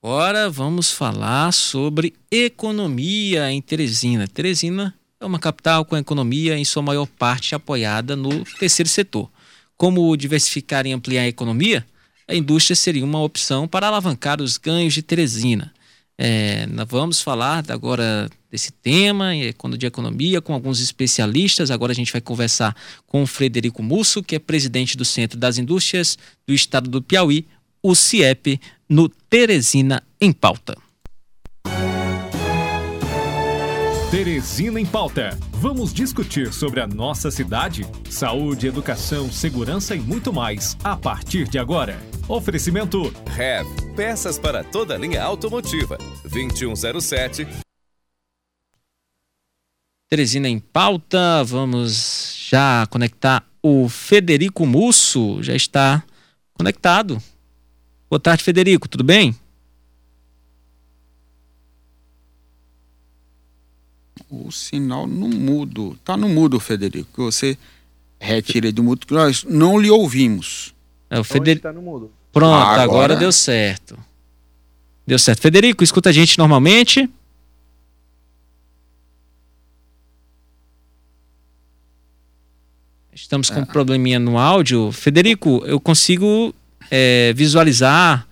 Agora vamos falar sobre economia em Teresina. Teresina é uma capital com a economia em sua maior parte apoiada no terceiro setor. Como diversificar e ampliar a economia? A indústria seria uma opção para alavancar os ganhos de Teresina. Nós vamos falar agora desse tema de economia com alguns especialistas. Agora a gente vai conversar com o Federico Musso, que é presidente do Centro das Indústrias do Estado do Piauí, o CIEP, no Teresina em Pauta. Teresina em Pauta. Vamos discutir sobre a nossa cidade, saúde, educação, segurança e muito mais a partir de agora. Oferecimento REV, peças para toda a linha automotiva, 2107. Teresina em Pauta, vamos já conectar o Federico Musso, já está conectado. Boa tarde, Federico, tudo bem? O sinal no mudo, está no mudo, Federico, que você retira do mudo, que nós não lhe ouvimos. É, o Federico está no mudo. Pronto, agora deu certo. Deu certo. Federico, escuta a gente normalmente? Estamos com um probleminha no áudio. Federico, eu consigo visualizar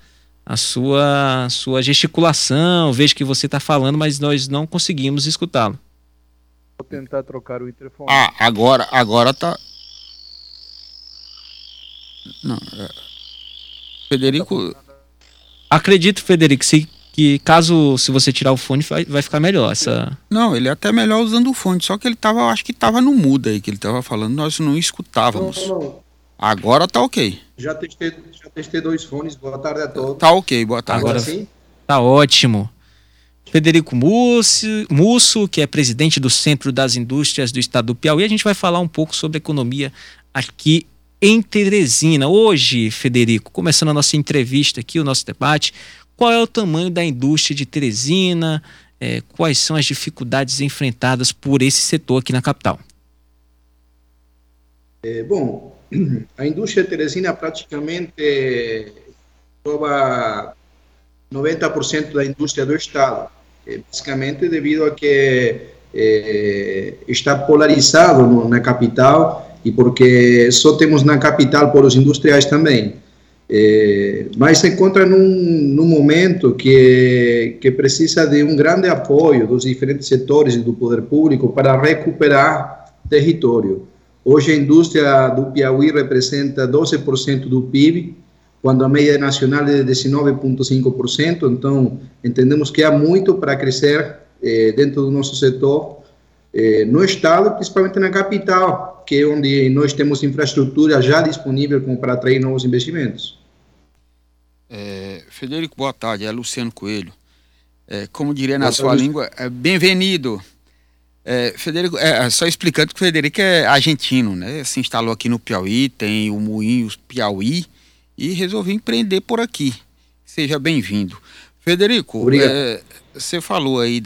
a sua gesticulação, vejo que você está falando, mas nós não conseguimos escutá-lo. Vou tentar trocar o interfone. Agora tá... Não, Federico, acredito, Federico, se você tirar o fone vai ficar melhor. Não, ele é até melhor usando o fone, só que ele acho que estava no mudo aí que ele estava falando, nós não escutávamos. Não. Agora tá ok. Já testei dois fones. Boa tarde a todos. Tá ok, boa tarde. Agora sim. Tá ótimo. Federico Musso, que é presidente do Centro das Indústrias do Estado do Piauí, a gente vai falar um pouco sobre economia aqui em Teresina. Hoje, Federico, começando a nossa entrevista aqui, o nosso debate, qual é o tamanho da indústria de Teresina? Quais são as dificuldades enfrentadas por esse setor aqui na capital? A indústria de Teresina praticamente toma 90% da indústria do Estado, basicamente devido a que está polarizado na capital, e porque só temos na capital polos industriais também. Mas se encontra num momento que precisa de um grande apoio dos diferentes setores e do poder público para recuperar território. Hoje a indústria do Piauí representa 12% do PIB, quando a média nacional é de 19,5%, então entendemos que há muito para crescer dentro do nosso setor, no Estado, principalmente na capital, que é onde nós temos infraestrutura já disponível para atrair novos investimentos. Federico, boa tarde. É Luciano Coelho. Como diria na sua língua, bem-vindo. Federico, só explicando que o Federico é argentino, né? Se instalou aqui no Piauí, tem o Moinho Piauí e resolveu empreender por aqui. Seja bem-vindo. Federico, você falou aí,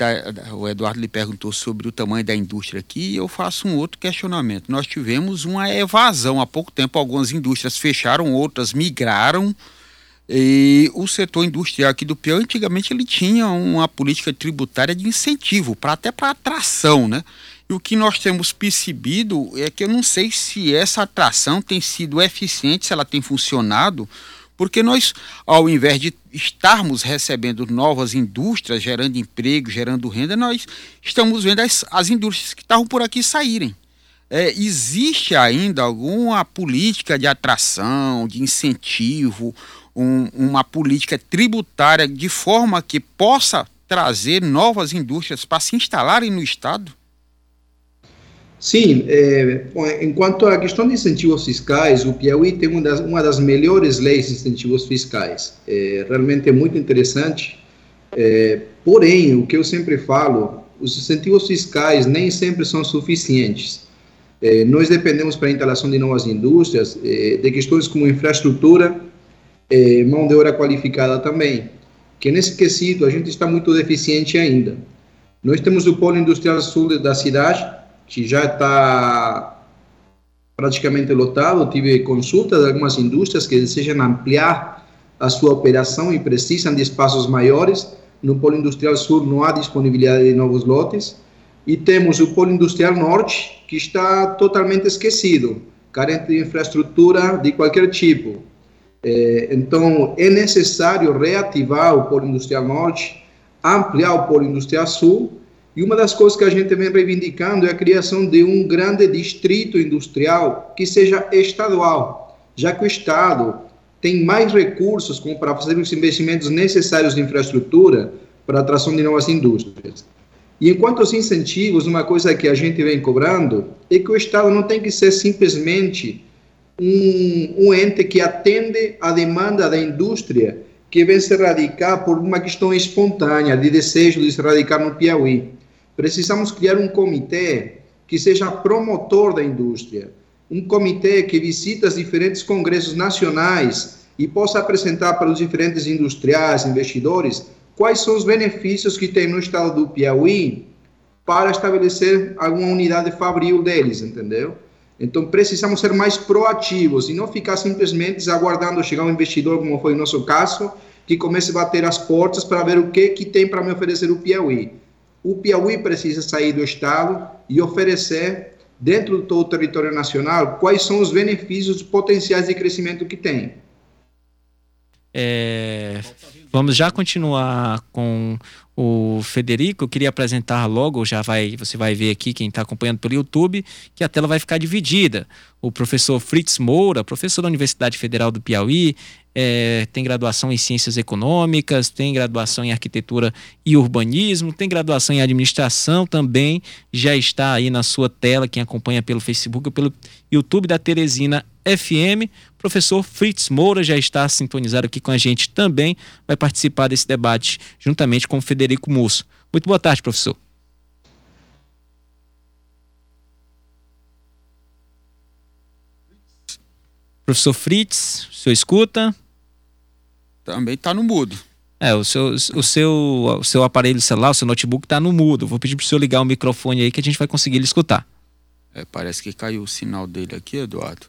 o Eduardo lhe perguntou sobre o tamanho da indústria aqui, e eu faço um outro questionamento. Nós tivemos uma evasão há pouco tempo, algumas indústrias fecharam, outras migraram, e o setor industrial aqui do Piauí, antigamente ele tinha uma política tributária de incentivo, até para atração, né? E o que nós temos percebido é que eu não sei se essa atração tem sido eficiente, se ela tem funcionado, porque nós, ao invés de estarmos recebendo novas indústrias, gerando emprego, gerando renda, nós estamos vendo as indústrias que estavam por aqui saírem. Existe ainda alguma política de atração, de incentivo, uma política tributária de forma que possa trazer novas indústrias para se instalarem no Estado? Sim, enquanto à questão de incentivos fiscais, o Piauí tem uma das melhores leis de incentivos fiscais. Realmente é muito interessante, porém, o que eu sempre falo, os incentivos fiscais nem sempre são suficientes. Nós dependemos para a instalação de novas indústrias, de questões como infraestrutura, mão de obra qualificada também, que nesse quesito a gente está muito deficiente ainda. Nós temos o Polo Industrial Sul da cidade, que já está praticamente lotado. Tive consulta de algumas indústrias que desejam ampliar a sua operação e precisam de espaços maiores. No Polo Industrial Sul não há disponibilidade de novos lotes. E temos o Polo Industrial Norte, que está totalmente esquecido, carente de infraestrutura de qualquer tipo. Então, é necessário reativar o Polo Industrial Norte, ampliar o Polo Industrial Sul. E uma das coisas que a gente vem reivindicando é a criação de um grande distrito industrial que seja estadual, já que o Estado tem mais recursos para fazer os investimentos necessários de infraestrutura para a atração de novas indústrias. E enquanto os incentivos, uma coisa que a gente vem cobrando é que o Estado não tem que ser simplesmente um ente que atende à demanda da indústria que vem se erradicar por uma questão espontânea de desejo de se erradicar no Piauí. Precisamos criar um comitê que seja promotor da indústria, um comitê que visite os diferentes congressos nacionais e possa apresentar para os diferentes industriais, investidores, quais são os benefícios que tem no estado do Piauí para estabelecer alguma unidade fabril deles, entendeu? Então, precisamos ser mais proativos e não ficar simplesmente aguardando chegar um investidor, como foi o nosso caso, que comece a bater as portas para ver o que tem para me oferecer o Piauí. O Piauí precisa sair do estado e oferecer, dentro do todo o território nacional, quais são os benefícios potenciais de crescimento que tem. Vamos já continuar com o Federico. Eu queria apresentar logo, você vai ver aqui, quem está acompanhando pelo YouTube, que a tela vai ficar dividida. O professor Fritz Moura, professor da Universidade Federal do Piauí, tem graduação em Ciências Econômicas, tem graduação em Arquitetura e Urbanismo, tem graduação em Administração também, já está aí na sua tela, quem acompanha pelo Facebook ou pelo YouTube da Teresina FM. Professor Fritz Moura já está sintonizado aqui com a gente também, vai participar desse debate juntamente com o Federico Musso. Muito boa tarde, professor. Professor Fritz, o senhor escuta? Também está no mudo. O seu aparelho celular, o seu notebook está no mudo. Vou pedir para o senhor ligar o microfone aí que a gente vai conseguir ele escutar. Parece que caiu o sinal dele aqui, Eduardo.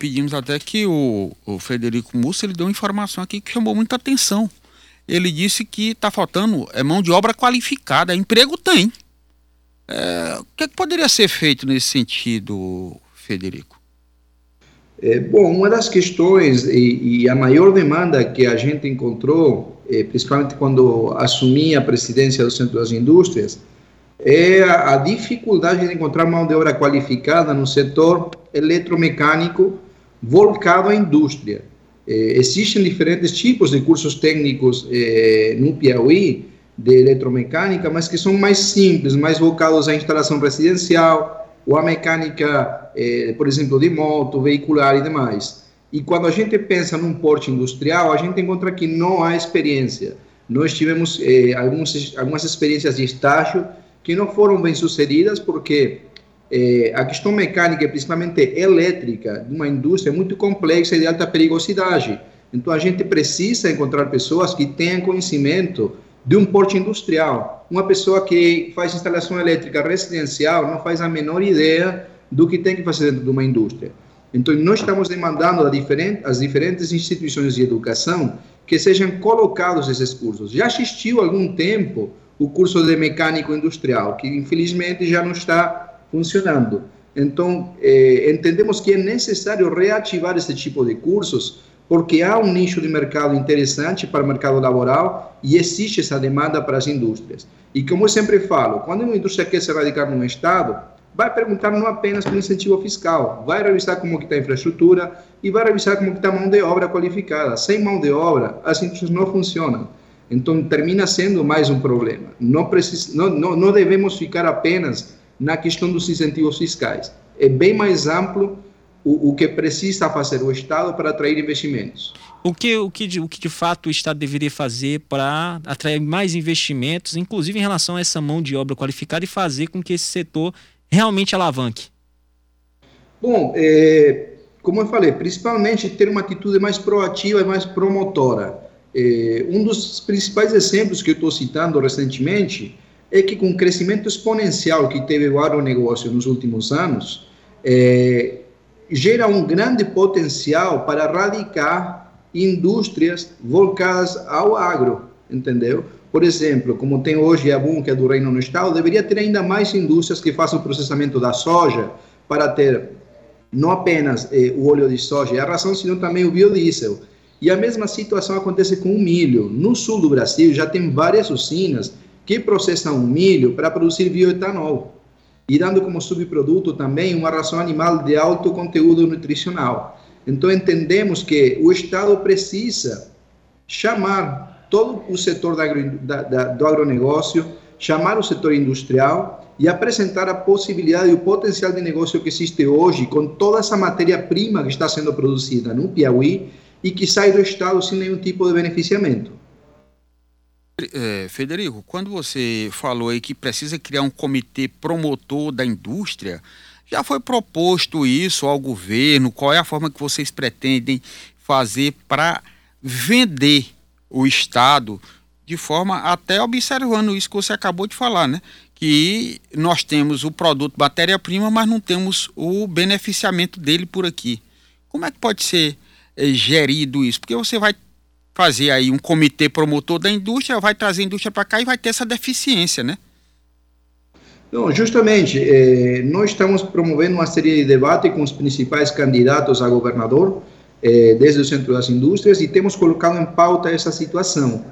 Pedimos até que o Federico Musso, ele deu uma informação aqui que chamou muita atenção. Ele disse que está faltando mão de obra qualificada, emprego tem. O que é que poderia ser feito nesse sentido, Federico? Uma das questões e a maior demanda que a gente encontrou, principalmente quando assumi a presidência do Centro das Indústrias, é a dificuldade de encontrar mão de obra qualificada no setor eletromecânico voltado à indústria. Existem diferentes tipos de cursos técnicos no Piauí de eletromecânica, mas que são mais simples, mais voltados à instalação residencial ou à mecânica, por exemplo, de moto, veicular e demais. E quando a gente pensa num porte industrial, a gente encontra que não há experiência. Nós tivemos algumas experiências de estágio que não foram bem sucedidas porque a questão mecânica, principalmente elétrica, de uma indústria muito complexa e de alta perigosidade. Então, a gente precisa encontrar pessoas que tenham conhecimento de um porte industrial. Uma pessoa que faz instalação elétrica residencial não faz a menor ideia do que tem que fazer dentro de uma indústria. Então, nós estamos demandando às diferentes instituições de educação que sejam colocados esses cursos. Já existiu há algum tempo o curso de mecânico industrial, que infelizmente já não está funcionando. Então, entendemos que é necessário reativar esse tipo de cursos, porque há um nicho de mercado interessante para o mercado laboral e existe essa demanda para as indústrias. E como eu sempre falo, quando uma indústria quer se radicar num estado, vai perguntar não apenas pelo incentivo fiscal, vai revisar como que está a infraestrutura e vai revisar como que está a mão de obra qualificada. Sem mão de obra, as indústrias não funcionam. Então, termina sendo mais um problema. Não devemos ficar apenas na questão dos incentivos fiscais. É bem mais amplo o que precisa fazer o Estado para atrair investimentos. O que de fato o Estado deveria fazer para atrair mais investimentos, inclusive em relação a essa mão de obra qualificada, e fazer com que esse setor realmente alavanque? Como eu falei, principalmente ter uma atitude mais proativa e mais promotora. Um dos principais exemplos que eu estou citando recentemente é que com o crescimento exponencial que teve o agronegócio nos últimos anos, gera um grande potencial para erradicar indústrias voltadas ao agro, entendeu? Por exemplo, como tem hoje a Bum, que é do Reino do Estado, deveria ter ainda mais indústrias que façam o processamento da soja para ter não apenas o óleo de soja e a ração, senão também o biodiesel. E a mesma situação acontece com o milho. No sul do Brasil já tem várias usinas que processam o milho para produzir bioetanol e dando como subproduto também uma ração animal de alto conteúdo nutricional. Então entendemos que o Estado precisa chamar todo o setor do agronegócio, chamar o setor industrial e apresentar a possibilidade e o potencial de negócio que existe hoje com toda essa matéria-prima que está sendo produzida no Piauí e que sai do Estado sem nenhum tipo de beneficiamento. Federico, quando você falou aí que precisa criar um comitê promotor da indústria, já foi proposto isso ao governo? Qual é a forma que vocês pretendem fazer para vender o Estado de forma, até observando isso que você acabou de falar, né? Que nós temos o produto matéria-prima, mas não temos o beneficiamento dele por aqui. Como é que pode ser gerido isso? Porque você vai fazer aí um comitê promotor da indústria, vai trazer a indústria para cá e vai ter essa deficiência, né? Não, justamente, nós estamos promovendo uma série de debates com os principais candidatos a governador, desde o Centro das Indústrias, e temos colocado em pauta essa situação.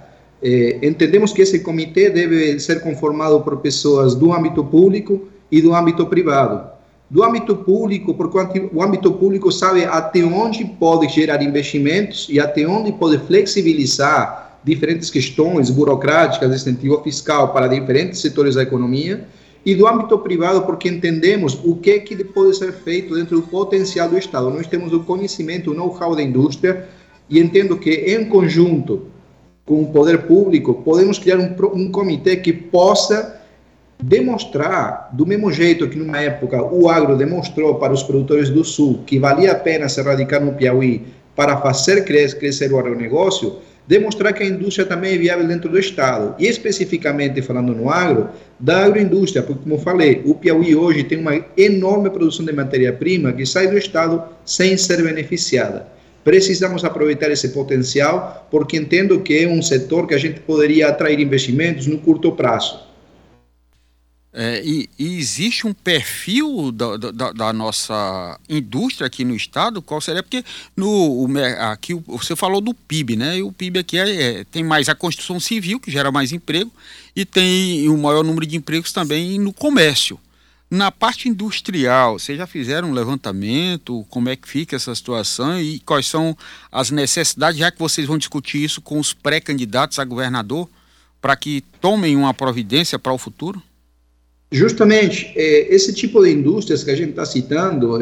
Entendemos que esse comitê deve ser conformado por pessoas do âmbito público e do âmbito privado. Do âmbito público, porque o âmbito público sabe até onde pode gerar investimentos e até onde pode flexibilizar diferentes questões burocráticas, incentivo fiscal para diferentes setores da economia, e do âmbito privado, porque entendemos o que, que pode ser feito dentro do potencial do Estado. Nós temos o conhecimento, o know-how da indústria, e entendo que, em conjunto com o poder público, podemos criar um comitê que possa demonstrar, do mesmo jeito que numa época o agro demonstrou para os produtores do Sul que valia a pena se radicar no Piauí para fazer crescer o agronegócio, demonstrar que a indústria também é viável dentro do Estado. E especificamente falando no agro, da agroindústria, porque como falei, o Piauí hoje tem uma enorme produção de matéria-prima que sai do Estado sem ser beneficiada. Precisamos aproveitar esse potencial, porque entendo que é um setor que a gente poderia atrair investimentos no curto prazo. E existe um perfil da nossa indústria aqui no Estado? Qual seria? Porque aqui você falou do PIB, né? E o PIB aqui tem mais a construção civil, que gera mais emprego, e tem o maior número de empregos também no comércio. Na parte industrial, vocês já fizeram um levantamento? Como é que fica essa situação? E quais são as necessidades, já que vocês vão discutir isso com os pré-candidatos a governador, para que tomem uma providência para o futuro? Justamente, esse tipo de indústrias que a gente está citando,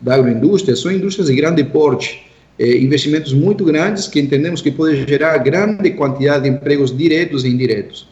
da agroindústria, são indústrias de grande porte, investimentos muito grandes que entendemos que podem gerar grande quantidade de empregos diretos e indiretos.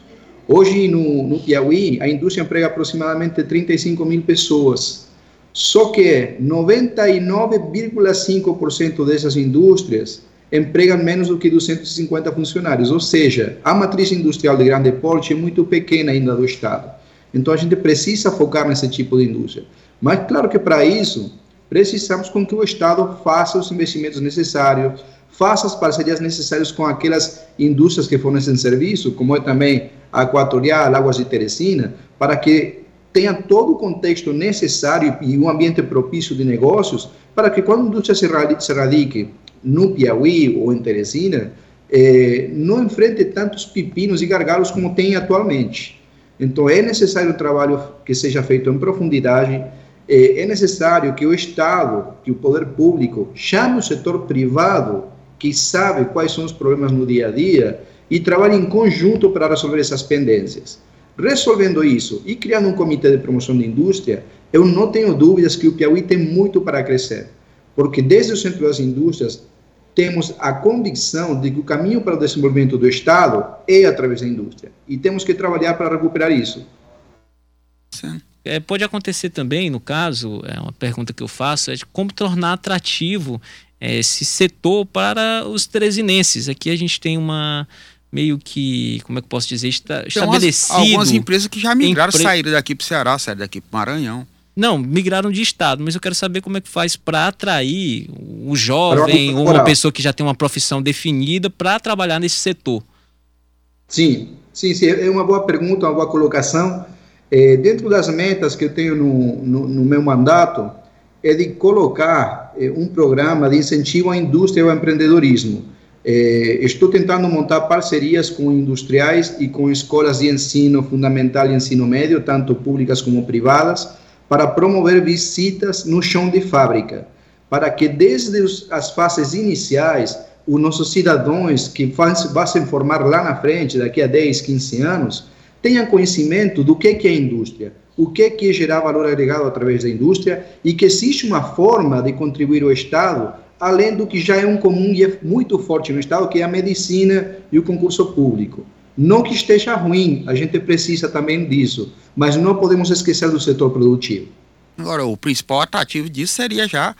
Hoje, no Piauí, a indústria emprega aproximadamente 35 mil pessoas, só que 99,5% dessas indústrias empregam menos do que 250 funcionários, ou seja, a matriz industrial de grande porte é muito pequena ainda do Estado. Então, a gente precisa focar nesse tipo de indústria. Mas, claro que para isso, precisamos com que o Estado faça os investimentos necessários, faça as parcerias necessárias com aquelas indústrias que fornecem serviço, como é também a Equatorial, Águas de Teresina, para que tenha todo o contexto necessário e um ambiente propício de negócios, para que quando a indústria se radique no Piauí ou em Teresina, não enfrente tantos pepinos e gargalos como tem atualmente. Então, é necessário um trabalho que seja feito em profundidade, é necessário que o Estado, que o poder público, chame o setor privado, que sabe quais são os problemas no dia a dia, e trabalhe em conjunto para resolver essas pendências. Resolvendo isso e criando um comitê de promoção da indústria, eu não tenho dúvidas que o Piauí tem muito para crescer. Porque desde o Centro das Indústrias temos a convicção de que o caminho para o desenvolvimento do Estado é através da indústria. E temos que trabalhar para recuperar isso. Pode acontecer também, no caso, uma pergunta que eu faço, é de como tornar atrativo esse setor para os teresinenses. Aqui a gente tem uma meio que, como é que eu posso dizer, estabelecido. Tem algumas empresas que já migraram, saíram daqui para o Ceará, saíram daqui para o Maranhão. Não, migraram de estado, mas eu quero saber como é que faz para atrair o jovem, uma pessoa que já tem uma profissão definida para trabalhar nesse setor. Sim, é uma boa pergunta, uma boa colocação. Dentro das metas que eu tenho no meu mandato, é de colocar um programa de incentivo à indústria e ao empreendedorismo. Estou tentando montar parcerias com industriais e com escolas de ensino fundamental e ensino médio, tanto públicas como privadas, para promover visitas no chão de fábrica, para que desde as fases iniciais, os nossos cidadãos que vão se formar lá na frente, daqui a 10, 15 anos, tenham conhecimento do que é a indústria, o que é gerar valor agregado através da indústria e que existe uma forma de contribuir ao Estado, além do que já é um comum e é muito forte no Estado, que é a medicina e o concurso público. Não que esteja ruim, a gente precisa também disso, mas não podemos esquecer do setor produtivo. Agora, o principal atrativo disso seria já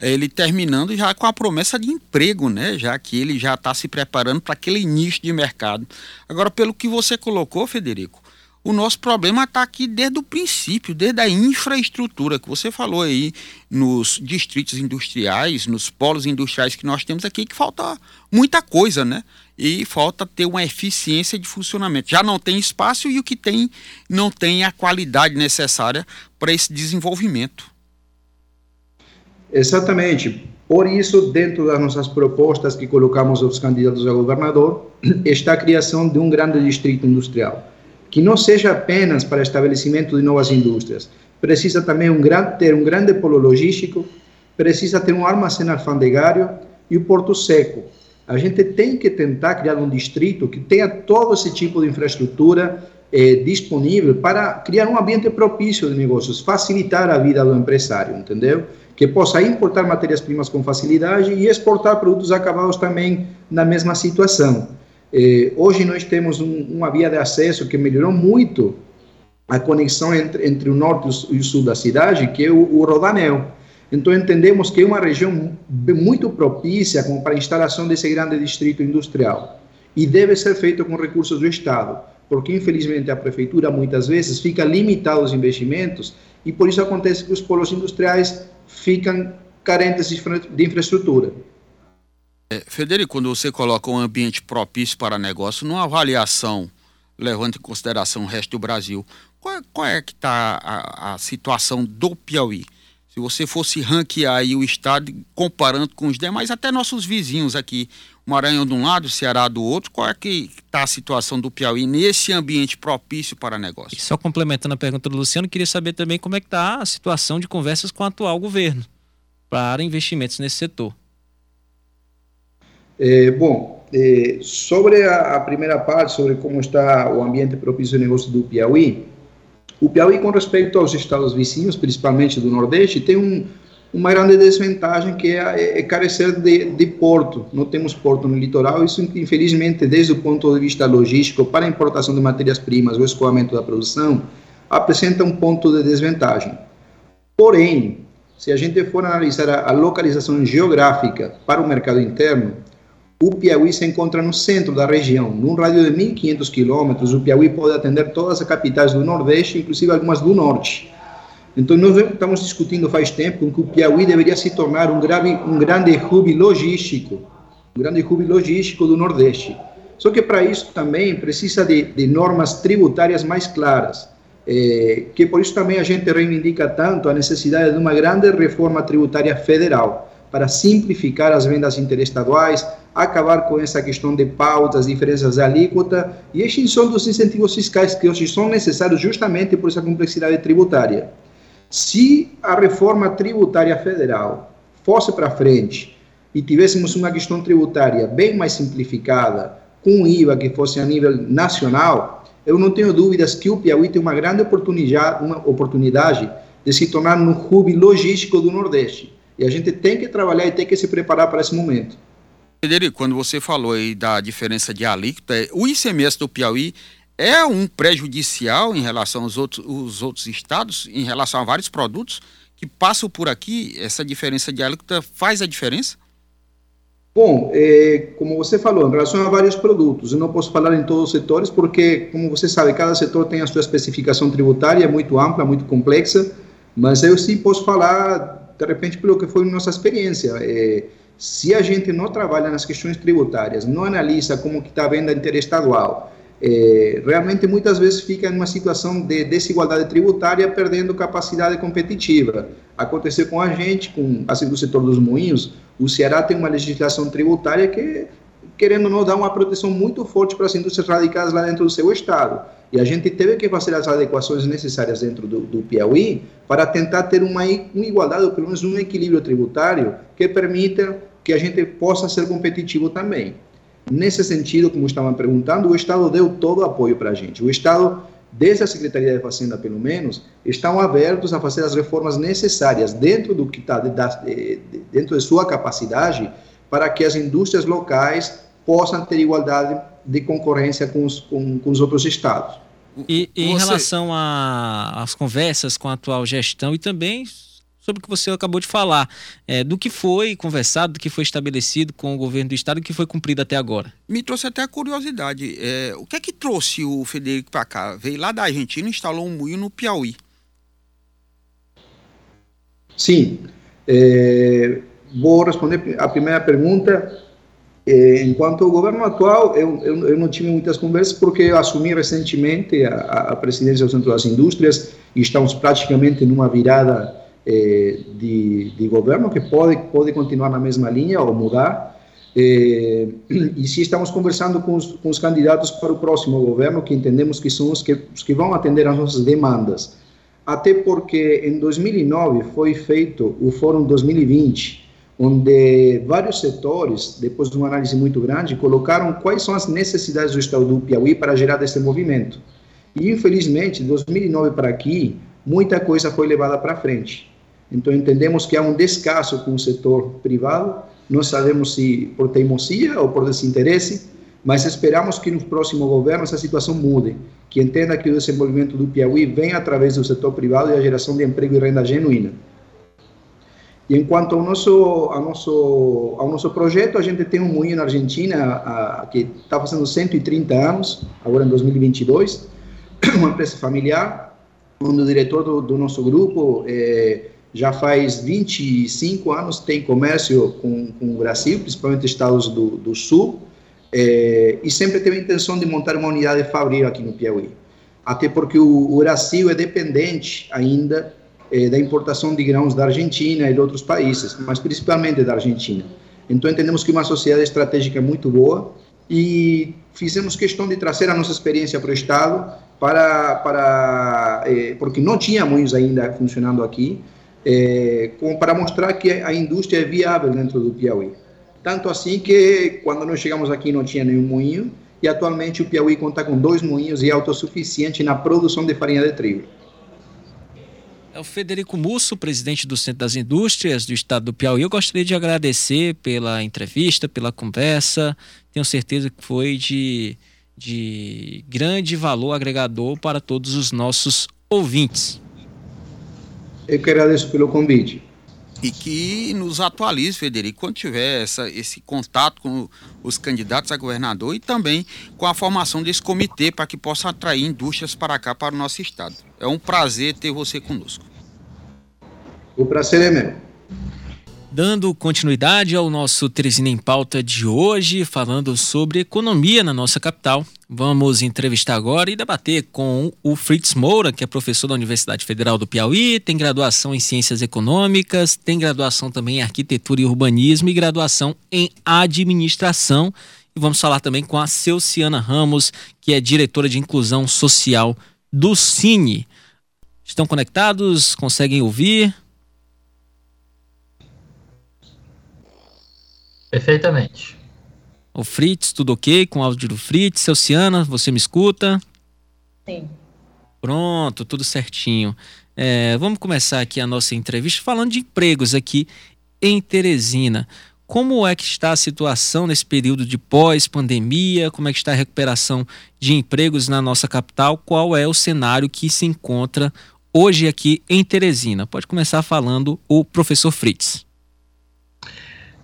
ele terminando já com a promessa de emprego, né? Já que ele já está se preparando para aquele nicho de mercado. Agora, pelo que você colocou, Federico, o nosso problema está aqui desde o princípio, desde a infraestrutura que você falou aí nos distritos industriais, nos polos industriais que nós temos aqui, que falta muita coisa, né? E falta ter uma eficiência de funcionamento. Já não tem espaço e o que tem não tem a qualidade necessária para esse desenvolvimento. Exatamente. Por isso, dentro das nossas propostas que colocamos aos candidatos a governador, está a criação de um grande distrito industrial, que não seja apenas para estabelecimento de novas indústrias. Precisa também ter um grande polo logístico, precisa ter um armazém alfandegário e o porto seco. A gente tem que tentar criar um distrito que tenha todo esse tipo de infraestrutura disponível para criar um ambiente propício de negócios, facilitar a vida do empresário, entendeu? Que possa importar matérias-primas com facilidade e exportar produtos acabados também na mesma situação. Hoje nós temos uma via de acesso que melhorou muito a conexão entre o norte e o sul da cidade, que é o Rodanel. Então entendemos que é uma região muito propícia para a instalação desse grande distrito industrial e deve ser feito com recursos do Estado, porque infelizmente a prefeitura muitas vezes fica limitada aos investimentos e por isso acontece que os polos industriais ficam carentes de infraestrutura. Federico, quando você coloca um ambiente propício para negócio, numa avaliação, levando em consideração o resto do Brasil, qual é que está a situação do Piauí? Se você fosse ranquear aí o estado, comparando com os demais, até nossos vizinhos aqui, Maranhão de um lado, Ceará do outro, qual é que está a situação do Piauí nesse ambiente propício para negócios? E só complementando a pergunta do Luciano, queria saber também como é que está a situação de conversas com o atual governo para investimentos nesse setor. Sobre a primeira parte, sobre como está o ambiente propício de negócio do Piauí, o Piauí, com respeito aos estados vizinhos, principalmente do Nordeste, tem uma grande desvantagem que é carecer de porto. Não temos porto no litoral, isso infelizmente, desde o ponto de vista logístico, para a importação de matérias-primas ou escoamento da produção, apresenta um ponto de desvantagem. Porém, se a gente for analisar a localização geográfica para o mercado interno, o Piauí se encontra no centro da região, num raio de 1.500 quilômetros, o Piauí pode atender todas as capitais do Nordeste, inclusive algumas do Norte. Então, nós estamos discutindo faz tempo que o Piauí deveria se tornar um grande hub logístico do Nordeste. Só que para isso também precisa de normas tributárias mais claras, que por isso também a gente reivindica tanto a necessidade de uma grande reforma tributária federal, para simplificar as vendas interestaduais, acabar com essa questão de pautas, diferenças de alíquota e extinção dos incentivos fiscais que hoje são necessários justamente por essa complexidade tributária. Se a reforma tributária federal fosse para frente e tivéssemos uma questão tributária bem mais simplificada, com IVA que fosse a nível nacional, eu não tenho dúvidas que o Piauí tem uma grande oportunidade de se tornar um hub logístico do Nordeste. E a gente tem que trabalhar e tem que se preparar para esse momento. Federico, quando você falou aí da diferença de alíquota, o ICMS do Piauí é um prejudicial em relação aos outros estados, em relação a vários produtos que passam por aqui? Essa diferença de alíquota faz a diferença? Como você falou, em relação a vários produtos, eu não posso falar em todos os setores porque, como você sabe, cada setor tem a sua especificação tributária, é muito ampla, muito complexa. Mas eu sim posso falar, de repente, pelo que foi nossa experiência. Se a gente não trabalha nas questões tributárias, não analisa como que está a venda interestadual, realmente muitas vezes fica numa situação de desigualdade tributária, perdendo capacidade competitiva. Aconteceu com a gente, com assim, do setor dos moinhos. O Ceará tem uma legislação tributária que, querendo ou não, dá uma proteção muito forte para as indústrias radicadas lá dentro do seu estado. E a gente teve que fazer as adequações necessárias dentro do Piauí para tentar ter uma igualdade, ou pelo menos um equilíbrio tributário que permita que a gente possa ser competitivo também. Nesse sentido, como estavam perguntando, o Estado deu todo o apoio para a gente. O Estado, desde a Secretaria da Fazenda, pelo menos, estão abertos a fazer as reformas necessárias dentro do que está dentro de sua capacidade para que as indústrias locais possam ter igualdade de concorrência com os outros estados. E em relação às conversas com a atual gestão e também sobre o que você acabou de falar, do que foi conversado, do que foi estabelecido com o governo do estado, o que foi cumprido até agora? Me trouxe até a curiosidade, o que é que trouxe o Federico para cá? Veio lá da Argentina e instalou um moinho no Piauí. Sim, vou responder a primeira pergunta. Enquanto o governo atual, eu não tive muitas conversas, porque eu assumi recentemente a presidência do Centro das Indústrias e estamos praticamente numa virada de governo, que pode continuar na mesma linha ou mudar, e se estamos conversando com os candidatos para o próximo governo, que entendemos que são os que vão atender às nossas demandas, até porque em 2009 foi feito o Fórum 2020, onde vários setores, depois de uma análise muito grande, colocaram quais são as necessidades do estado do Piauí para gerar desenvolvimento, e infelizmente de 2009 para aqui muita coisa foi levada para frente. Então, entendemos que há um descaso com o setor privado, não sabemos se por teimosia ou por desinteresse, mas esperamos que no próximo governo essa situação mude, que entenda que o desenvolvimento do Piauí vem através do setor privado e a geração de emprego e renda genuína. E enquanto ao nosso projeto, a gente tem um moinho na Argentina, que está fazendo 130 anos, agora em 2022, uma empresa familiar, onde o diretor do nosso grupo já faz 25 anos, tem comércio com o Brasil, principalmente estados do Sul, e sempre teve a intenção de montar uma unidade fabril aqui no Piauí. Até porque o Brasil é dependente ainda da importação de grãos da Argentina e de outros países, mas principalmente da Argentina. Então, entendemos que uma sociedade estratégica muito boa e fizemos questão de trazer a nossa experiência para o estado, porque não tinha moinhos ainda funcionando aqui, para mostrar que a indústria é viável dentro do Piauí. Tanto assim que, quando nós chegamos aqui, não tinha nenhum moinho, e atualmente o Piauí conta com 2 moinhos e é autossuficiente na produção de farinha de trigo. É o Federico Musso, presidente do Centro das Indústrias do Estado do Piauí. Eu gostaria de agradecer pela entrevista, pela conversa. Tenho certeza que foi de grande valor agregador para todos os nossos ouvintes. Eu que agradeço pelo convite. E que nos atualize, Federico, quando tiver esse contato com os candidatos a governador e também com a formação desse comitê para que possa atrair indústrias para cá, para o nosso estado. É um prazer ter você conosco. O prazer é meu. Dando continuidade ao nosso Teresina em Pauta de hoje, falando sobre economia na nossa capital, vamos entrevistar agora e debater com o Fritz Moura, que é professor da Universidade Federal do Piauí, tem graduação em Ciências Econômicas, tem graduação também em Arquitetura e Urbanismo e graduação em Administração. E vamos falar também com a Selciana Ramos, que é diretora de Inclusão Social do Sine. Estão conectados? Conseguem ouvir? Perfeitamente. O Fritz, tudo ok com o áudio do Fritz? Selciana, você me escuta? Sim. Pronto, tudo certinho. Vamos começar aqui a nossa entrevista falando de empregos aqui em Teresina. Como é que está a situação nesse período de pós-pandemia? Como é que está a recuperação de empregos na nossa capital? Qual é o cenário que se encontra hoje aqui em Teresina? Pode começar falando o professor Fritz.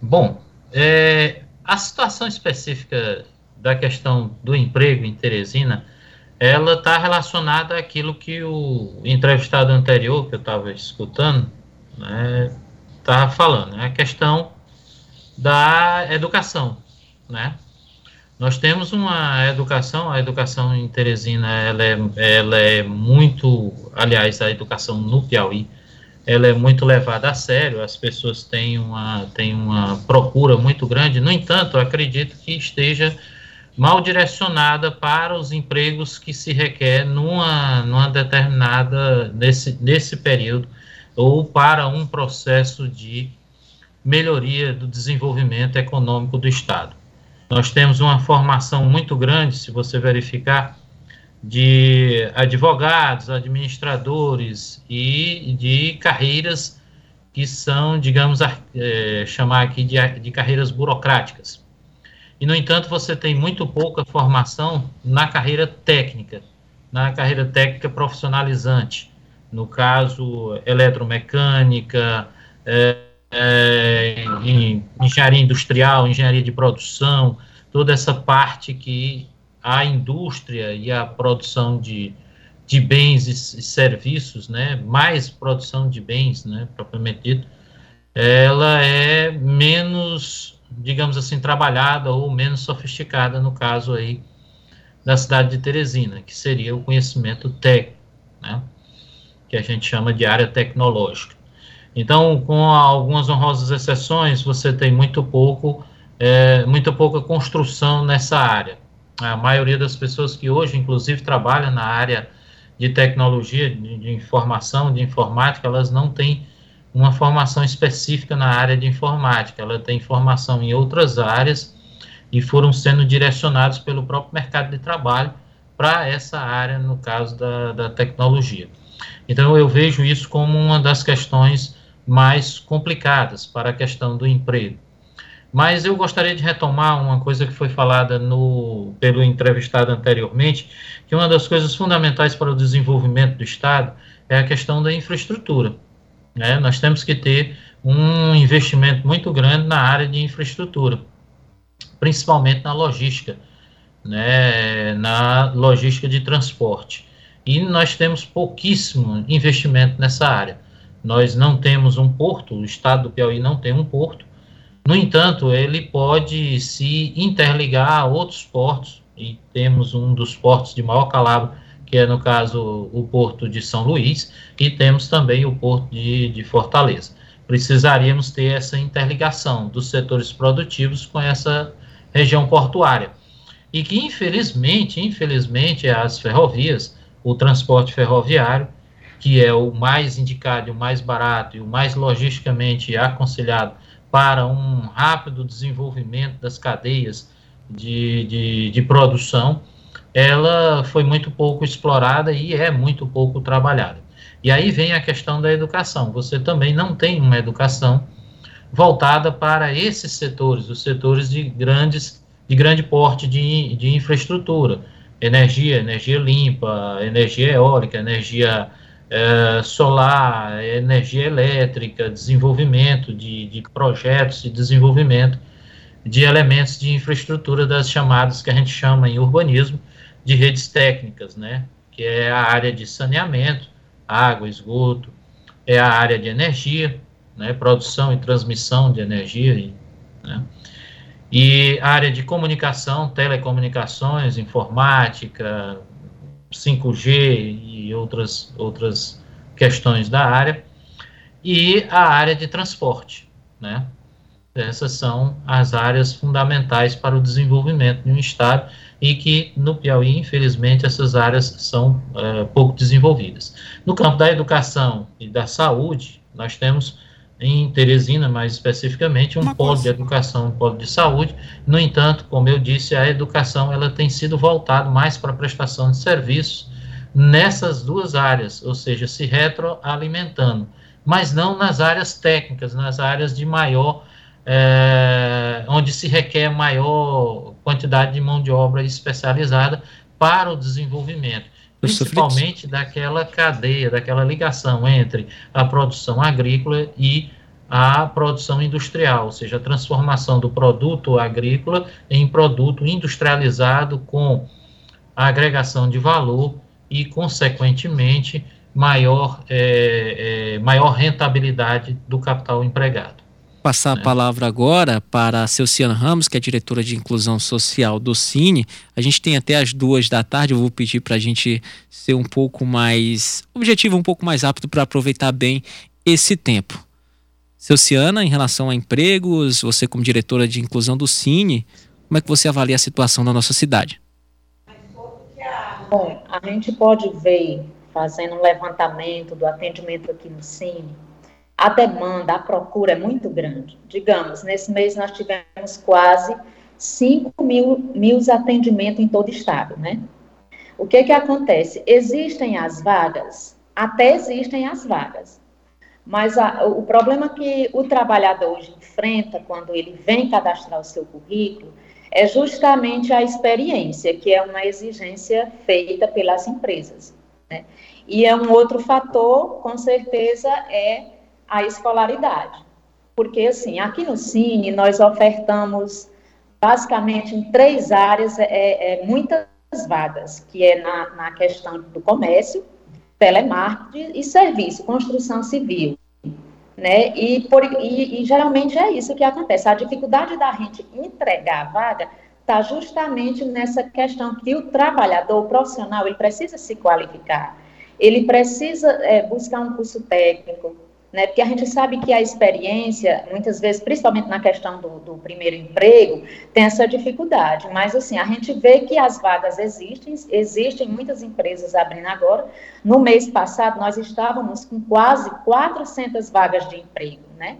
Bom, a situação específica da questão do emprego em Teresina ela está relacionada àquilo que o entrevistado anterior, que eu estava escutando, estava falando, a questão da educação, Nós temos uma educação, a educação em Teresina, ela é muito, aliás, a educação no Piauí, ela é muito levada a sério, as pessoas têm uma procura muito grande, no entanto, acredito que esteja mal direcionada para os empregos que se requer numa determinada, nesse período, ou para um processo de melhoria do desenvolvimento econômico do Estado. Nós temos uma formação muito grande, se você verificar, de advogados, administradores e de carreiras que são, digamos, chamar aqui de carreiras burocráticas. E, no entanto, você tem muito pouca formação na carreira técnica profissionalizante, no caso, eletromecânica, engenharia industrial, engenharia de produção, toda essa parte que a indústria e a produção de bens e serviços, mais produção de bens, propriamente dito, ela é menos, digamos assim, trabalhada ou menos sofisticada, no caso aí da cidade de Teresina, que seria o conhecimento técnico, que a gente chama de área tecnológica. Então, com algumas honrosas exceções, você tem muito pouca construção nessa área. A maioria das pessoas que hoje, inclusive, trabalham na área de tecnologia, de informação, de informática, elas não têm uma formação específica na área de informática, ela tem formação em outras áreas e foram sendo direcionados pelo próprio mercado de trabalho para essa área, no caso da tecnologia. Então, eu vejo isso como uma das questões mais complicadas para a questão do emprego. Mas eu gostaria de retomar uma coisa que foi falada pelo entrevistado anteriormente, que uma das coisas fundamentais para o desenvolvimento do Estado é a questão da infraestrutura. Nós temos que ter um investimento muito grande na área de infraestrutura, principalmente na logística, na logística de transporte. E nós temos pouquíssimo investimento nessa área. Nós não temos um porto, o Estado do Piauí não tem um porto. No entanto, ele pode se interligar a outros portos, e temos um dos portos de maior calado, que é, no caso, o Porto de São Luís, e temos também o Porto de Fortaleza. Precisaríamos ter essa interligação dos setores produtivos com essa região portuária. E que, infelizmente, as ferrovias, o transporte ferroviário, que é o mais indicado, o mais barato e o mais logisticamente aconselhado para um rápido desenvolvimento das cadeias de produção, ela foi muito pouco explorada e é muito pouco trabalhada. E aí vem a questão da educação. Você também não tem uma educação voltada para esses setores, os setores de grande porte de infraestrutura, energia limpa, energia eólica, energia solar, energia elétrica, desenvolvimento de projetos e desenvolvimento de elementos de infraestrutura das chamadas que a gente chama em urbanismo de redes técnicas, que é a área de saneamento, água, esgoto, é a área de energia, produção e transmissão de energia, e a área de comunicação, telecomunicações, informática, 5G e outras questões da área, e a área de transporte, Essas são as áreas fundamentais para o desenvolvimento de um Estado e que, no Piauí, infelizmente, essas áreas são pouco desenvolvidas. No campo da educação e da saúde, nós temos em Teresina, mais especificamente, um polo de educação, um polo de saúde. No entanto, como eu disse, a educação ela tem sido voltada mais para a prestação de serviços nessas duas áreas, ou seja, se retroalimentando, mas não nas áreas técnicas, nas áreas de maior onde se requer maior quantidade de mão de obra especializada para o desenvolvimento, principalmente daquela cadeia, daquela ligação entre a produção agrícola e a produção industrial, ou seja, a transformação do produto agrícola em produto industrializado com a agregação de valor e, consequentemente, maior rentabilidade do capital empregado. Passar a palavra agora para a Selciana Ramos, que é diretora de inclusão social do Sine. A gente tem até as 14h, eu vou pedir para a gente ser um pouco mais objetivo, um pouco mais rápido para aproveitar bem esse tempo. Selciana, em relação a empregos, você como diretora de inclusão do Sine, como é que você avalia a situação da nossa cidade? Bom, a gente pode ver, fazendo um levantamento do atendimento aqui no Sine, a demanda, a procura é muito grande. Digamos, nesse mês nós tivemos quase 5.000 atendimentos em todo o estado, né? O que acontece? Existem as vagas, até existem as vagas, mas o problema que o trabalhador hoje enfrenta quando ele vem cadastrar o seu currículo é justamente a experiência, que é uma exigência feita pelas empresas, né? E é um outro fator, com certeza, é a escolaridade, porque assim, aqui no Sine nós ofertamos basicamente em 3 áreas muitas vagas, que é na questão do comércio, telemarketing e serviço, construção civil, né? E geralmente é isso que acontece, a dificuldade da gente entregar a vaga está justamente nessa questão que o trabalhador, o profissional, ele precisa se qualificar, ele precisa buscar um curso técnico, né? Porque a gente sabe que a experiência, muitas vezes, principalmente na questão do primeiro emprego, tem essa dificuldade, mas assim, a gente vê que as vagas existem muitas empresas abrindo agora. No mês passado, nós estávamos com quase 400 vagas de emprego, né?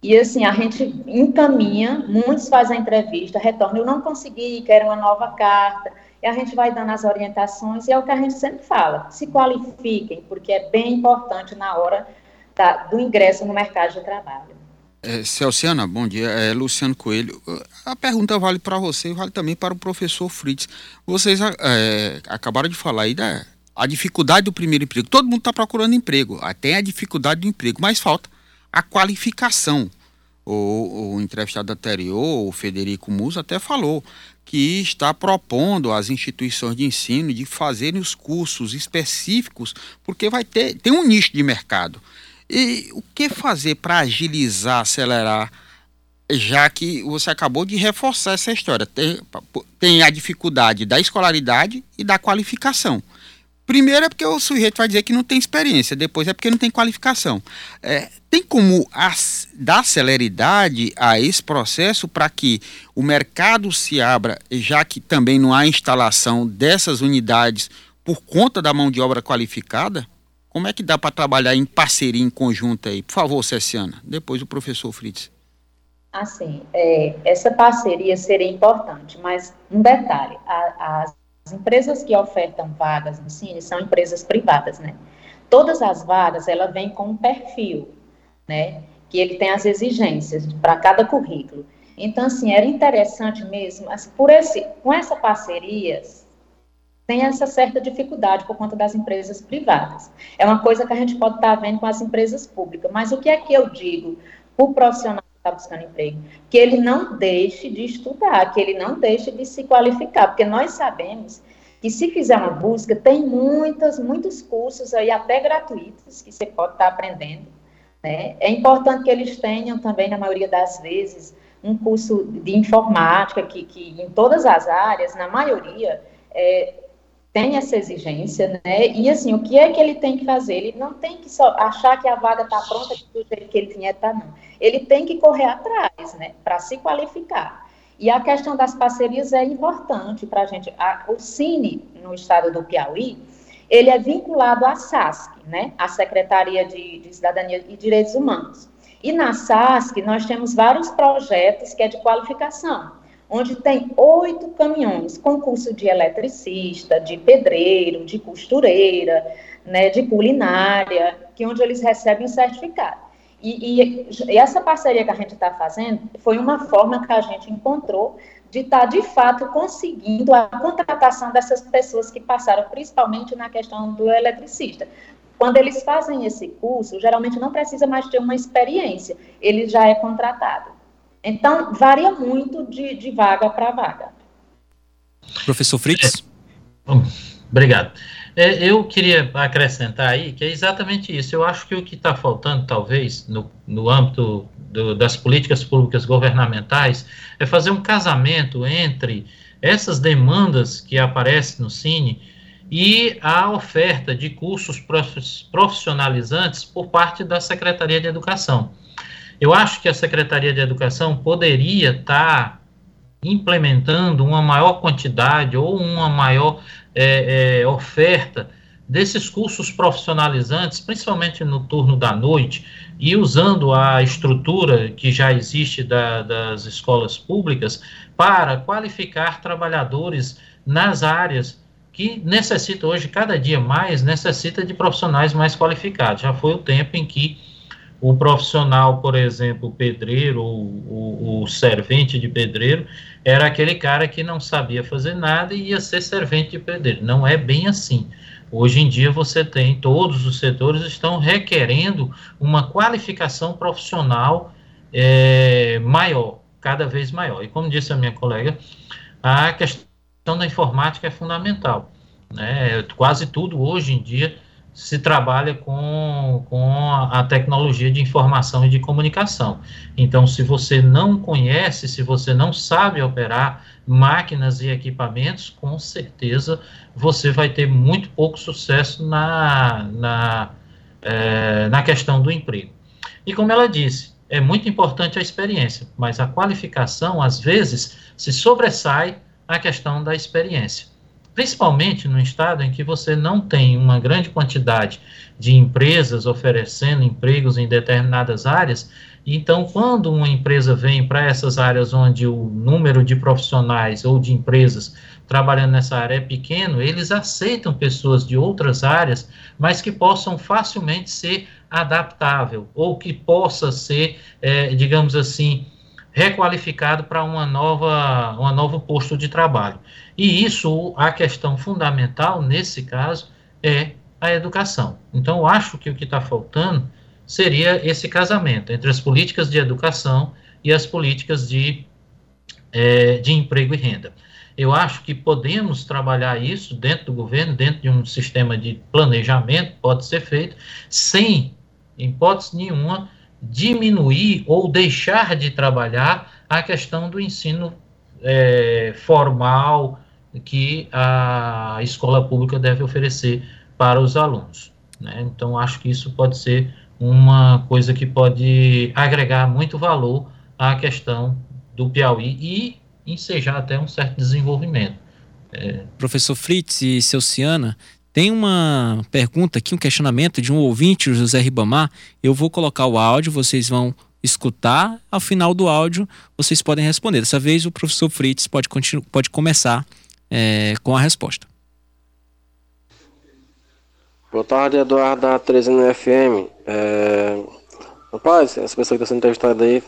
E assim, a gente encaminha, muitos fazem a entrevista, retornam, eu não consegui, quero uma nova carta, e a gente vai dando as orientações, e é o que a gente sempre fala, se qualifiquem, porque é bem importante na hora do ingresso no mercado de trabalho. Selciana, bom dia. Luciano Coelho, a pergunta vale para você e vale também para o professor Fritz. Vocês acabaram de falar aí da dificuldade do primeiro emprego. Todo mundo está procurando emprego, até a dificuldade do emprego, mas falta a qualificação. O entrevistado anterior, o Federico Musso, até falou que está propondo às instituições de ensino de fazerem os cursos específicos, porque tem um nicho de mercado. E o que fazer para agilizar, acelerar, já que você acabou de reforçar essa história? Tem a dificuldade da escolaridade e da qualificação. Primeiro é porque o sujeito vai dizer que não tem experiência, depois é porque não tem qualificação. Tem como dar celeridade a esse processo para que o mercado se abra, já que também não há instalação dessas unidades por conta da mão de obra qualificada? Como é que dá para trabalhar em parceria, em conjunto aí? Por favor, Selciana, depois o professor Fritz. Assim, essa parceria seria importante, mas um detalhe, as empresas que ofertam vagas no Sine são empresas privadas, né? Todas as vagas, ela vem com um perfil, né? Que ele tem as exigências para cada currículo. Então, assim, era interessante mesmo, mas com essa parceria, tem essa certa dificuldade por conta das empresas privadas. É uma coisa que a gente pode estar vendo com as empresas públicas, mas o que é que eu digo para o profissional que está buscando emprego? Que ele não deixe de estudar, que ele não deixe de se qualificar, porque nós sabemos que se fizer uma busca, tem muitos cursos aí, até gratuitos, que você pode estar aprendendo, né? É importante que eles tenham também, na maioria das vezes, um curso de informática, que em todas as áreas, na maioria, tem essa exigência, né? E assim, o que é que ele tem que fazer? Ele não tem que só achar que a vaga está pronta do jeito que ele tinha, não. Ele tem que correr atrás, né? Para se qualificar. E a questão das parcerias é importante para a gente. O Sine, no estado do Piauí, ele é vinculado à SASC, né? A Secretaria de Cidadania e Direitos Humanos. E na SASC, nós temos vários projetos que é de qualificação, onde tem 8 caminhões, concurso de eletricista, de pedreiro, de costureira, né, de culinária, que onde eles recebem o certificado. E essa parceria que a gente está fazendo foi uma forma que a gente encontrou de estar, de fato, conseguindo a contratação dessas pessoas que passaram, principalmente na questão do eletricista. Quando eles fazem esse curso, geralmente não precisa mais ter uma experiência, ele já é contratado. Então, varia muito de vaga para vaga. Professor Fritz? Obrigado. Eu queria acrescentar aí que é exatamente isso. Eu acho que o que está faltando, talvez, no âmbito das políticas públicas governamentais, é fazer um casamento entre essas demandas que aparecem no Sine e a oferta de cursos profissionalizantes por parte da Secretaria de Educação. Eu acho que a Secretaria de Educação poderia estar implementando uma maior quantidade ou uma maior oferta desses cursos profissionalizantes, principalmente no turno da noite, e usando a estrutura que já existe das escolas públicas para qualificar trabalhadores nas áreas que necessitam hoje, cada dia mais, necessita de profissionais mais qualificados. Já foi o tempo em que o profissional, por exemplo, pedreiro, o servente de pedreiro, era aquele cara que não sabia fazer nada e ia ser servente de pedreiro. Não é bem assim. Hoje em dia você tem, todos os setores estão requerendo uma qualificação profissional maior, cada vez maior. E como disse a minha colega, a questão da informática é fundamental, né? Quase tudo hoje em dia se trabalha com a tecnologia de informação e de comunicação. Então, se você não conhece, se você não sabe operar máquinas e equipamentos, com certeza você vai ter muito pouco sucesso na questão do emprego. E como ela disse, é muito importante a experiência, mas a qualificação, às vezes, se sobressai à questão da experiência. Principalmente no estado em que você não tem uma grande quantidade de empresas oferecendo empregos em determinadas áreas. Então, quando uma empresa vem para essas áreas onde o número de profissionais ou de empresas trabalhando nessa área é pequeno, eles aceitam pessoas de outras áreas, mas que possam facilmente ser adaptável ou que possa ser, digamos assim, requalificado para um novo posto de trabalho. E isso, a questão fundamental, nesse caso, é a educação. Então, eu acho que o que está faltando seria esse casamento entre as políticas de educação e as políticas de emprego e renda. Eu acho que podemos trabalhar isso dentro do governo, dentro de um sistema de planejamento, pode ser feito, sem, em hipótese nenhuma, diminuir ou deixar de trabalhar a questão do ensino formal que a escola pública deve oferecer para os alunos, né? Então, acho que isso pode ser uma coisa que pode agregar muito valor à questão do Piauí e ensejar até um certo desenvolvimento. Professor Fritz e Selciana, tem uma pergunta aqui, um questionamento de um ouvinte, o José Ribamar. Eu vou colocar o áudio, vocês vão escutar. Ao final do áudio, vocês podem responder. Dessa vez, o professor Fritz pode começar com a resposta. Boa tarde, Eduardo, da Teresina FM. Rapaz, essa pessoa que está sendo entrevistada aí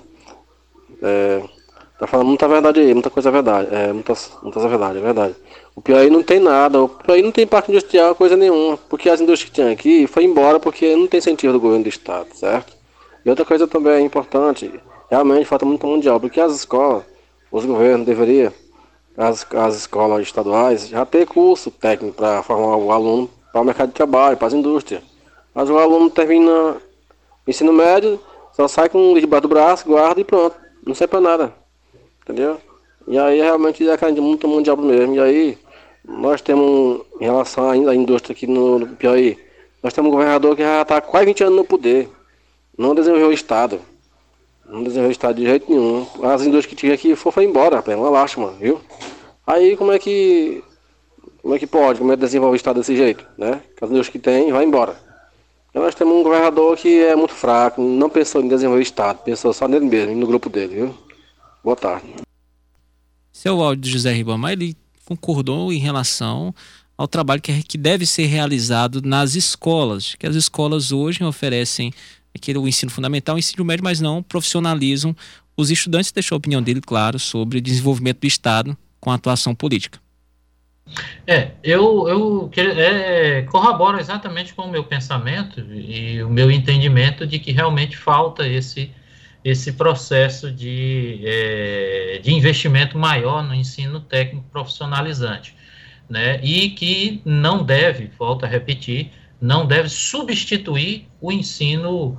tá falando muita verdade aí, muita coisa é verdade. Muitas verdades, é verdade. O Piauí não tem nada, o Piauí não tem parque industrial, coisa nenhuma, porque as indústrias que tinham aqui foi embora porque não tem incentivo do governo do estado, certo? E outra coisa também importante, realmente falta muita mão de obra, porque as escolas, os governos deveriam, as escolas estaduais, já ter curso técnico para formar o aluno para o mercado de trabalho, para as indústrias. Mas o aluno termina o ensino médio, só sai com o debaixo do braço, guarda e pronto, não serve para nada. Entendeu? E aí realmente é muito mão de obra mesmo. E aí nós temos, em relação ainda à indústria aqui no Piauí, nós temos um governador que já está quase 20 anos no poder, não desenvolveu o estado, não desenvolveu o estado de jeito nenhum. As indústrias que tinha aqui foi embora, é uma lástima, viu? Aí como é que pode, como é que desenvolve o estado desse jeito, né? As indústrias que tem, vai embora. E nós temos um governador que é muito fraco, não pensou em desenvolver o estado, pensou só nele mesmo, no grupo dele, viu? Boa tarde. Esse é o áudio de José Ribamar. Ele concordou em relação ao trabalho que deve ser realizado nas escolas, que as escolas hoje oferecem o ensino fundamental, o ensino médio, mas não profissionalizam os estudantes. Deixou a opinião dele, claro, sobre o desenvolvimento do Estado com a atuação política. Eu corroboro exatamente com o meu pensamento e o meu entendimento de que realmente falta esse processo de investimento maior no ensino técnico profissionalizante. né, e que não deve, volto a repetir, não deve substituir o ensino,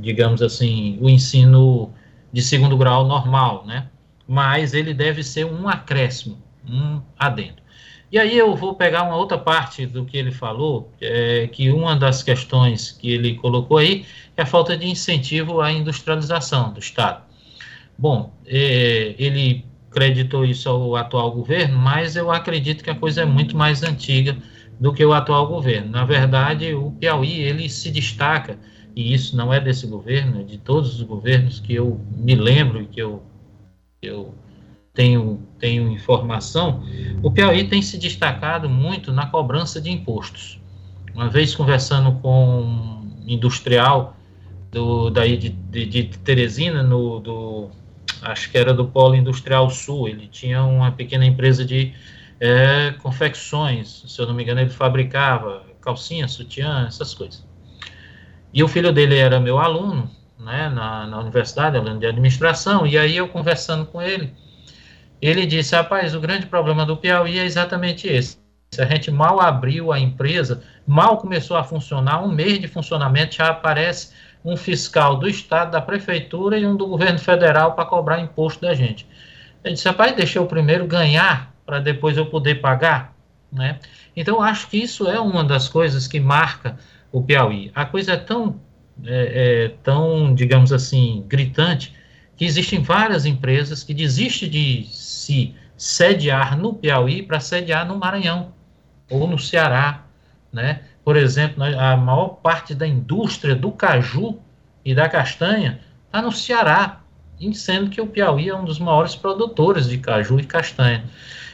digamos assim, o ensino de segundo grau normal, né, mas ele deve ser um acréscimo, um adendo. E aí eu vou pegar uma outra parte do que ele falou, que uma das questões que ele colocou aí é a falta de incentivo à industrialização do Estado. Bom, ele acreditou isso ao atual governo, mas eu acredito que a coisa é muito mais antiga do que o atual governo. Na verdade, o Piauí, ele se destaca, e isso não é desse governo, é de todos os governos que eu me lembro e que eu tenho informação, o Piauí tem se destacado muito na cobrança de impostos. Uma vez conversando com um industrial de Teresina, acho que era do Polo Industrial Sul, ele tinha uma pequena empresa de confecções, se eu não me engano ele fabricava calcinha, sutiã, essas coisas. E o filho dele era meu aluno, né, na universidade, aluno de administração, e aí eu conversando com ele, ele disse, rapaz, o grande problema do Piauí é exatamente esse. A gente mal abriu a empresa, mal começou a funcionar, um mês de funcionamento já aparece um fiscal do Estado, da Prefeitura e um do governo federal para cobrar imposto da gente. Ele disse, rapaz, deixa eu primeiro ganhar para depois eu poder pagar, né? Então, acho que isso é uma das coisas que marca o Piauí. A coisa é tão, digamos assim, gritante, que existem várias empresas que desistem de se sediar no Piauí para sediar no Maranhão ou no Ceará, né? Por exemplo, a maior parte da indústria do caju e da castanha está no Ceará, sendo que o Piauí é um dos maiores produtores de caju e castanha.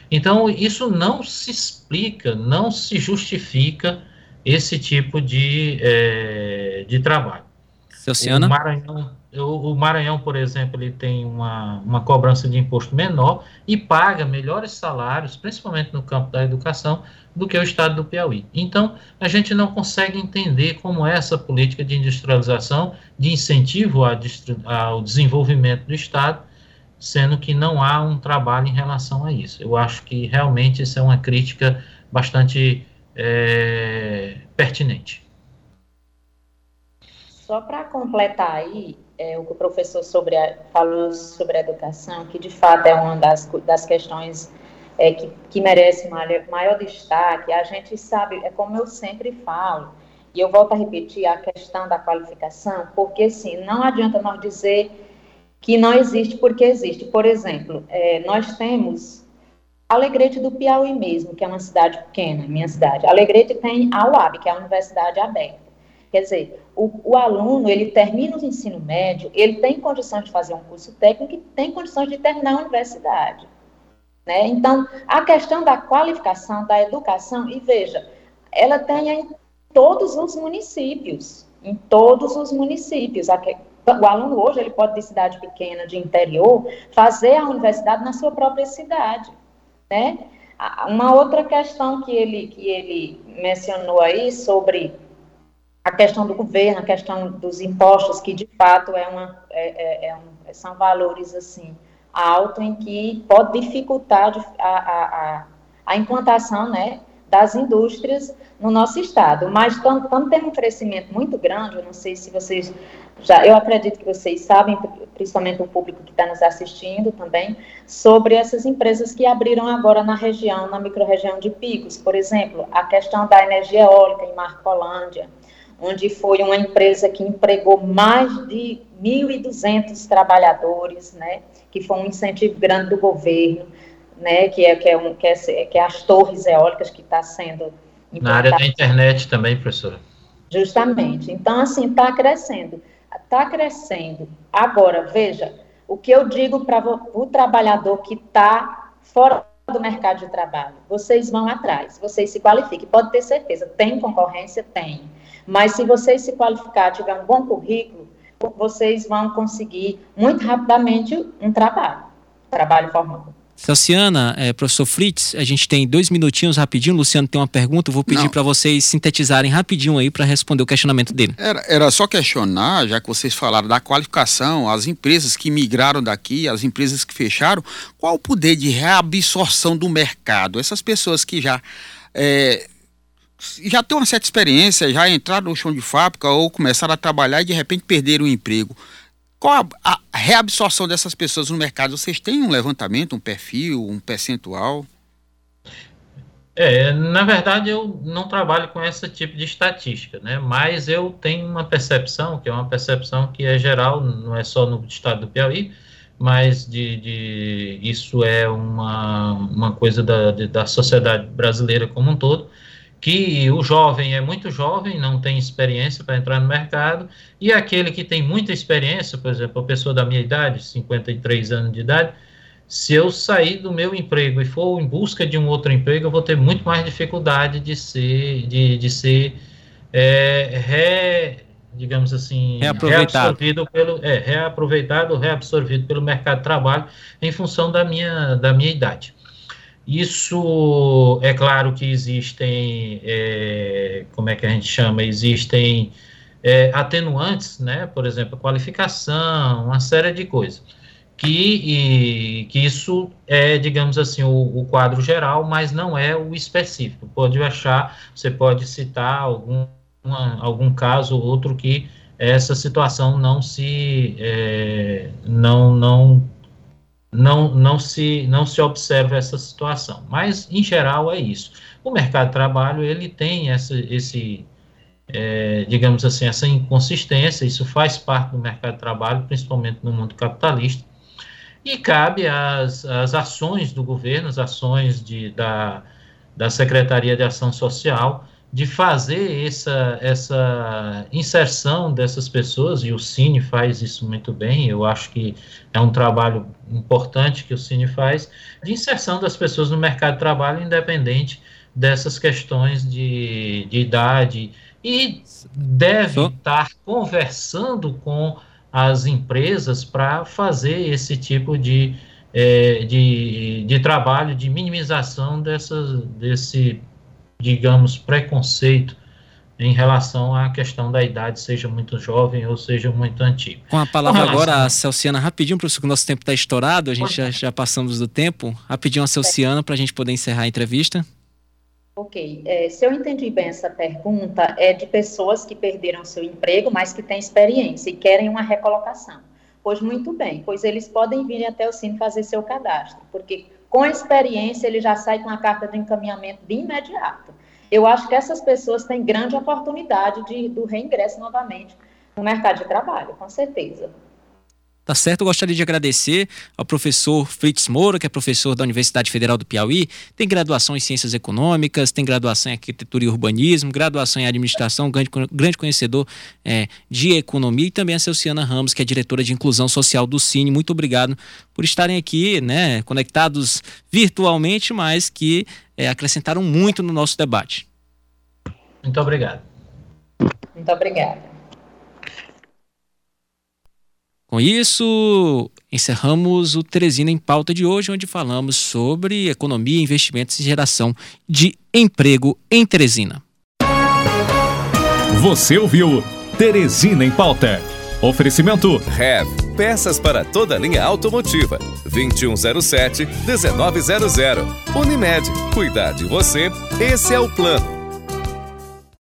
Então, isso não se explica, não se justifica esse tipo de trabalho. Selciana? O Maranhão, por exemplo, ele tem uma cobrança de imposto menor e paga melhores salários, principalmente no campo da educação, do que o estado do Piauí. Então, a gente não consegue entender como é essa política de industrialização, de incentivo ao desenvolvimento do estado, sendo que não há um trabalho em relação a isso. Eu acho que realmente isso é uma crítica bastante pertinente. Só para completar aí, o que o professor falou sobre a educação, que de fato é uma das questões que merece maior destaque, a gente sabe, é como eu sempre falo, e eu volto a repetir a questão da qualificação, porque assim, não adianta nós dizer que não existe porque existe. Por exemplo, nós temos Alegrete do Piauí mesmo, que é uma cidade pequena, minha cidade. Alegrete tem a UAB, que é a Universidade Aberta. Quer dizer, o aluno, ele termina o ensino médio, ele tem condições de fazer um curso técnico e tem condições de terminar a universidade, né? Então, a questão da qualificação, da educação, e veja, ela tem em todos os municípios. O aluno hoje, ele pode de cidade pequena, de interior, fazer a universidade na sua própria cidade, né? Uma outra questão que ele mencionou aí sobre a questão do governo, a questão dos impostos, que de fato são valores assim, altos, em que pode dificultar a implantação, né, das indústrias no nosso estado. Mas quando tem um crescimento muito grande, eu não sei se vocês eu acredito que vocês sabem, principalmente o público que está nos assistindo também, sobre essas empresas que abriram agora na microrregião de Picos, por exemplo, a questão da energia eólica em Marcolândia, onde foi uma empresa que empregou mais de 1.200 trabalhadores, né, que foi um incentivo grande do governo, né, que é as torres eólicas que está sendo implantada. Na área da internet também, professora. Justamente. Então, assim, está crescendo. Agora, veja, o que eu digo para o trabalhador que está fora do mercado de trabalho, vocês vão atrás, vocês se qualifiquem, pode ter certeza, tem concorrência? Tem. Mas se vocês se qualificar, tiver um bom currículo, vocês vão conseguir muito rapidamente um trabalho formal. Selciana, professor Fritz, a gente tem 2 minutinhos rapidinho. Luciano tem uma pergunta, eu vou pedir para vocês sintetizarem rapidinho aí para responder o questionamento dele. Era só questionar, já que vocês falaram da qualificação, as empresas que migraram daqui, as empresas que fecharam, qual o poder de reabsorção do mercado? Essas pessoas que já têm uma certa experiência, já entraram no chão de fábrica ou começaram a trabalhar e de repente perderam o emprego. Qual a reabsorção dessas pessoas no mercado? Vocês têm um levantamento, um perfil, um percentual? Na verdade, eu não trabalho com esse tipo de estatística, né? Mas eu tenho uma percepção, que é uma percepção que é geral, não é só no estado do Piauí, mas isso é uma coisa da sociedade brasileira como um todo, que o jovem é muito jovem, não tem experiência para entrar no mercado, e aquele que tem muita experiência, por exemplo, a pessoa da minha idade, 53 anos de idade, se eu sair do meu emprego e for em busca de um outro emprego, eu vou ter muito mais dificuldade de ser reaproveitado ou reabsorvido pelo mercado de trabalho em função da minha idade. Isso, é claro que existem, atenuantes, né? Por exemplo, qualificação, uma série de coisas, que isso é, o quadro geral, mas não é o específico. Você pode citar algum caso ou outro que essa situação não se observa essa situação, mas em geral é isso. O mercado de trabalho, ele tem essa inconsistência, isso faz parte do mercado de trabalho, principalmente no mundo capitalista, e cabe às ações do governo, as ações da Secretaria de Ação Social, de fazer essa inserção dessas pessoas, e o Sine faz isso muito bem, eu acho que é um trabalho importante que o Sine faz, de inserção das pessoas no mercado de trabalho, independente dessas questões de idade, e deve estar conversando com as empresas para fazer esse tipo de trabalho, de minimização desse preconceito em relação à questão da idade, seja muito jovem ou seja muito antigo. Com a palavra agora, a Selciana, rapidinho, professor, que o nosso tempo está estourado, a gente já passamos do tempo. Rapidinho a Selciana, para a gente poder encerrar a entrevista. Ok. Se eu entendi bem essa pergunta, é de pessoas que perderam seu emprego, mas que têm experiência e querem uma recolocação. Pois muito bem, pois eles podem vir até o Sine fazer seu cadastro, porque com a experiência ele já sai com a carta de encaminhamento de imediato. Eu acho que essas pessoas têm grande oportunidade do reingresso novamente no mercado de trabalho, com certeza. Tá certo, eu gostaria de agradecer ao professor Fritz Moura, que é professor da Universidade Federal do Piauí, tem graduação em Ciências Econômicas, tem graduação em Arquitetura e Urbanismo, graduação em Administração, grande conhecedor de economia, e também a Selciana Ramos, que é diretora de Inclusão Social do Sine. Muito obrigado por estarem aqui, né, conectados virtualmente, mas que acrescentaram muito no nosso debate. Muito obrigado. Muito obrigada. Com isso, encerramos o Teresina em Pauta de hoje, onde falamos sobre economia, investimentos e geração de emprego em Teresina. Você ouviu Teresina em Pauta. Oferecimento REV, peças para toda a linha automotiva, 2107-1900. Unimed, cuidar de você, esse é o plano.